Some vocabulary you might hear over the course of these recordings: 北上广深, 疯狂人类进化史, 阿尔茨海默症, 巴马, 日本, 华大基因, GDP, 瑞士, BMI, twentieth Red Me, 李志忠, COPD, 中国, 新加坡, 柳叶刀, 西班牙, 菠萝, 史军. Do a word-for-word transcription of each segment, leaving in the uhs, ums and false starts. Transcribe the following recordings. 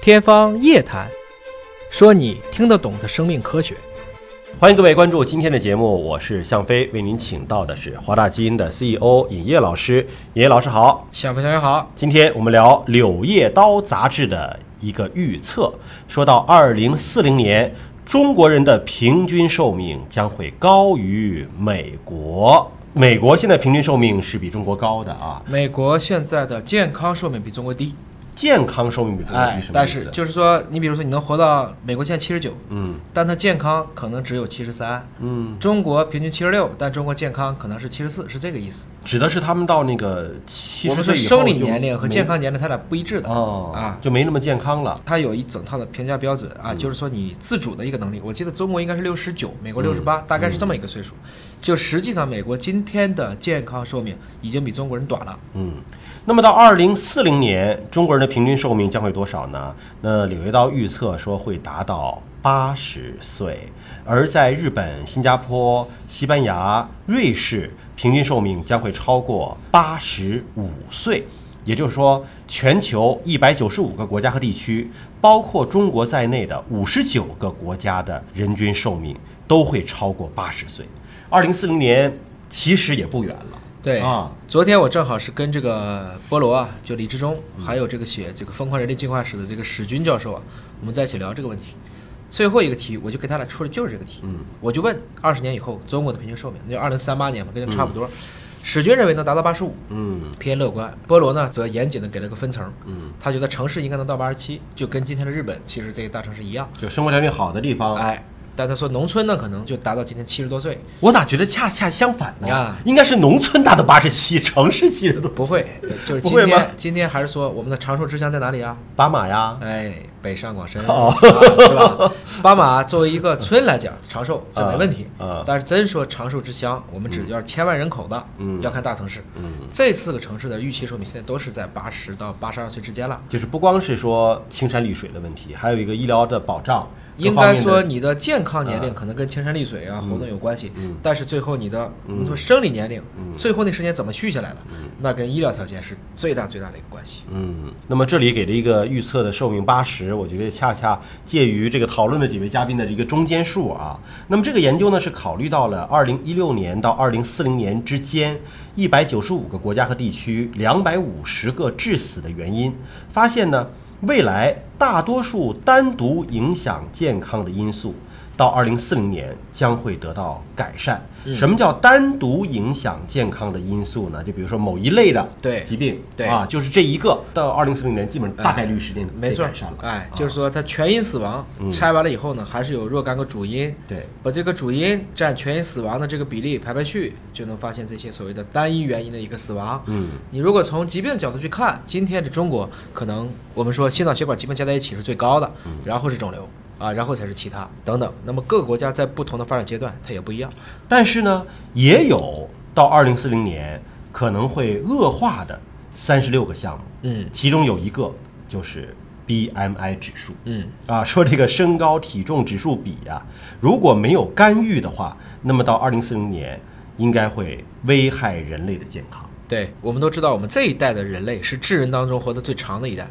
天方夜谭，说你听得懂的生命科学。欢迎各位关注今天的节目，我是向飞，为您请到的是华大基因的 C E O 尹烨老师。尹烨老师好。向飞同学好。今天我们聊《柳叶刀》杂志的一个预测，说到二零四零年，中国人的平均寿命将会高于美国。美国现在平均寿命是比中国高的啊。美国现在的健康寿命比中国低。健康寿命比中国低什么意思？哎，但是就是说，你比如说你能活到美国现在七十九，嗯，但它健康可能只有七十三，嗯，中国平均七十六，但中国健康可能是七十四，是这个意思。指的是他们到那个七十岁以后，我们是生理年龄和健康年龄它俩不一致的、哦、啊，就没那么健康了。它有一整套的评价标准啊、嗯，就是说你自主的一个能力。我记得中国应该是六十九，美国六十八，大概是这么一个岁数。就实际上，美国今天的健康寿命已经比中国人短了。嗯，那么到二零四零年，中国人的平均寿命将会多少呢？那柳叶刀预测说会达到八十岁，而在日本、新加坡、西班牙、瑞士，平均寿命将会超过八十五岁。也就是说，全球一百九十五个国家和地区，包括中国在内的五十九个国家的人均寿命都会超过八十岁。二零四零年其实也不远了。对啊，昨天我正好是跟这个菠萝啊，就李志忠，还有这个写这个《疯狂人类进化史》的这个史军教授啊，我们在一起聊这个问题。最后一个题，我就给他俩出的就是这个题。嗯，我就问二十年以后中国的平均寿命，那就二零三八年嘛，跟这差不多。嗯，史军认为能达到八十五，嗯，偏乐观。菠萝呢，则严谨的给了个分层，嗯，他觉得城市应该能到八十七，就跟今天的日本其实这个大城市一样，就生活条件好的地方，哎。但他说农村呢可能就达到今天七十多岁，我咋觉得恰恰相反呢？啊，应该是农村达到八十七，城市七十多岁。不会，就是今天今天还是说我们的长寿之乡在哪里啊？巴马呀，哎，北上广深、哦啊、是吧？巴马作为一个村来讲，长寿这没问题、啊啊、但是真说长寿之乡，我们只要千万人口的、嗯、要看大城市、嗯、这四个城市的预期寿命现在都是在八十到八十二岁之间了，就是不光是说青山绿水的问题，还有一个医疗的保障。应该说你的健康年龄可能跟青山绿水啊、嗯、活动有关系、嗯、但是最后你的、嗯、你说生理年龄、嗯、最后那时间怎么续下来的、嗯、那跟医疗条件是最大最大的一个关系。嗯，那么这里给了一个预测的寿命八十，我觉得恰恰介于这个讨论的几位嘉宾的一个中间数啊。那么这个研究呢是考虑到了二零一六年到二零四零年之间一百九十五个国家和地区两百五十个致死的原因，发现呢未来大多数单独影响健康的因素到二零四零年将会得到改善、嗯、什么叫单独影响健康的因素呢？就比如说某一类的疾病，对对啊，就是这一个到二零四零年基本上大概率是被改善了。 哎, 哎、啊，就是说它全因死亡、嗯、拆完了以后呢还是有若干个主因，对，把这个主因占全因死亡的这个比例排排序，就能发现这些所谓的单一原因的一个死亡。嗯，你如果从疾病角度去看，今天的中国可能我们说心脑血管疾病加在一起是最高的、嗯、然后是肿瘤啊，然后才是其他等等。那么各个国家在不同的发展阶段它也不一样，但是呢也有到二零四零年可能会恶化的三十六个项目，嗯，其中有一个就是 B M I 指数，嗯啊，说这个身高体重指数比啊，如果没有干预的话，那么到二零四零年应该会危害人类的健康。对，我们都知道我们这一代的人类是智人当中活得最长的一代，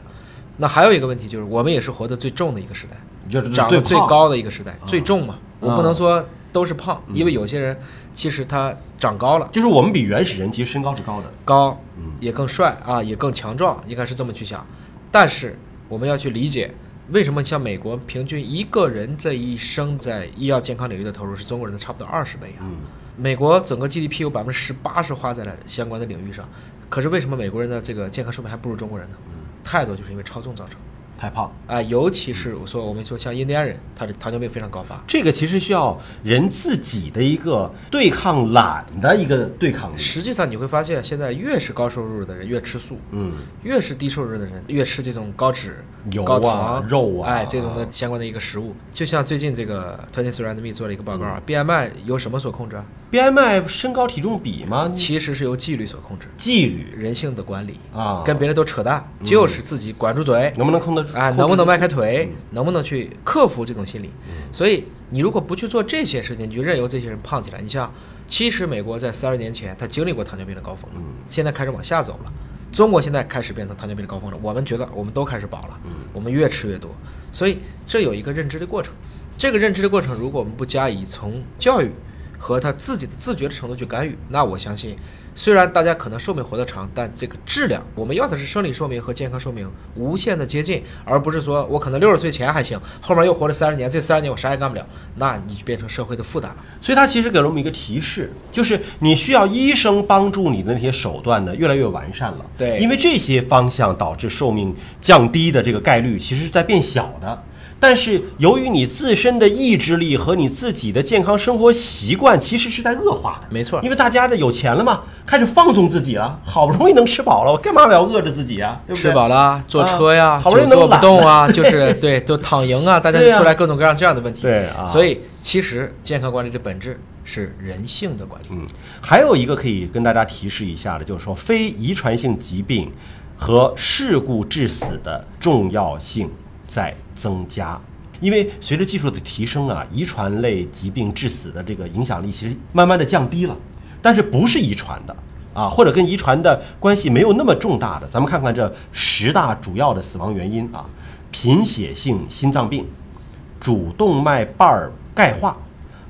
那还有一个问题就是我们也是活得最重的一个时代，就是长得最高的一个时代，最重嘛、嗯、我不能说都是胖、嗯、因为有些人其实他长高了，就是我们比原始人其实身高是高的，高、嗯、也更帅啊，也更强壮，应该是这么去想。但是我们要去理解为什么像美国平均一个人这一生在医药健康领域的投入是中国人的差不多二十倍啊、嗯，美国整个 G D P 有 百分之十八 是花在了相关的领域上，可是为什么美国人的这个健康寿命还不如中国人呢？太多就是因为超重造成，太胖啊、呃，尤其是我说我们说像印第安人，他的糖尿病非常高发。这个其实需要人自己的一个对抗懒的一个对抗力。实际上你会发现，现在越是高收入的人越吃素，嗯，越是低收入的人越吃这种高脂、油啊、高糖、肉啊，哎，这种的相关的一个食物。就像最近这个 twentieth Red Me 做了一个报告、啊嗯、，B M I 由什么所控制、啊、？B M I 身高体重比吗？其实是由纪律所控制，纪律、人性的管理啊，跟别人都扯淡，嗯、就是自己管住嘴，能不能控制住？啊，能不能迈开腿、嗯、能不能去克服这种心理、嗯、所以你如果不去做这些事情，你就任由这些人胖起来。你像其实美国在三十年前它经历过糖尿病的高峰、嗯、现在开始往下走了，中国现在开始变成糖尿病的高峰了，我们觉得我们都开始饱了，我们越吃越多，所以这有一个认知的过程。这个认知的过程，如果我们不加以从教育和他自己的自觉的程度去干预，那我相信虽然大家可能寿命活得长，但这个质量，我们要的是生理寿命和健康寿命无限的接近，而不是说我可能六十岁前还行，后面又活了三十年，这三十年我啥也干不了，那你就变成社会的负担了。所以他其实给了我们一个提示，就是你需要医生帮助你的那些手段呢越来越完善了。对，因为这些方向导致寿命降低的这个概率其实是在变小的，但是由于你自身的意志力和你自己的健康生活习惯其实是在恶化的。没错，因为大家的有钱了嘛，开始放纵自己了，好不容易能吃饱了，我干嘛要饿着自己啊，对不对？吃饱了坐车呀、啊、好不容易能坐不动啊，就是对，都躺赢啊，大家就出来各种各样这样的问题。对啊，所以其实健康管理的本质是人性的管理。嗯，还有一个可以跟大家提示一下的，就是说非遗传性疾病和事故致死的重要性在增加，因为随着技术的提升啊，遗传类疾病致死的这个影响力其实慢慢的降低了，但是不是遗传的啊，或者跟遗传的关系没有那么重大的，咱们看看这十大主要的死亡原因啊：贫血性心脏病、主动脉瓣钙化、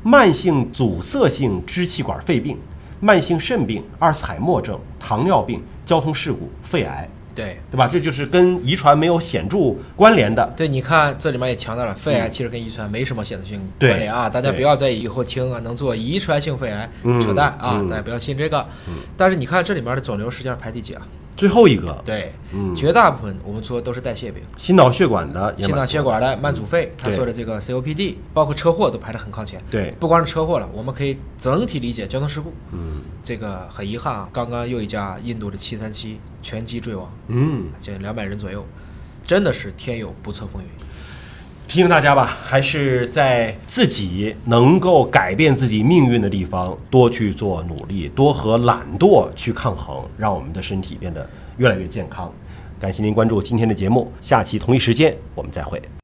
慢性阻塞性支气管肺病、慢性肾病、阿尔茨海默症、糖尿病、交通事故、肺癌。对，对吧？这就是跟遗传没有显著关联的。对，你看这里面也强调了，肺癌其实跟遗传没什么显著性关联啊，大家不要在以后听啊，能做遗传性肺癌、嗯、扯淡啊、嗯，大家不要信这个、嗯。但是你看这里面的肿瘤实际上排第几啊？最后一个。对、嗯，绝大部分我们说都是代谢病，心脑血管的，心脑血管的慢阻肺，他说的这个 C O P D， 包括车祸都排得很靠前。对，不光是车祸了，我们可以整体理解交通事故。嗯，这个很遗憾啊，刚刚又一架印度的七三七全机坠亡。嗯，这两百人左右，真的是天有不测风云。提醒大家吧，还是在自己能够改变自己命运的地方多去做努力，多和懒惰去抗衡，让我们的身体变得越来越健康。感谢您关注今天的节目，下期同一时间我们再会。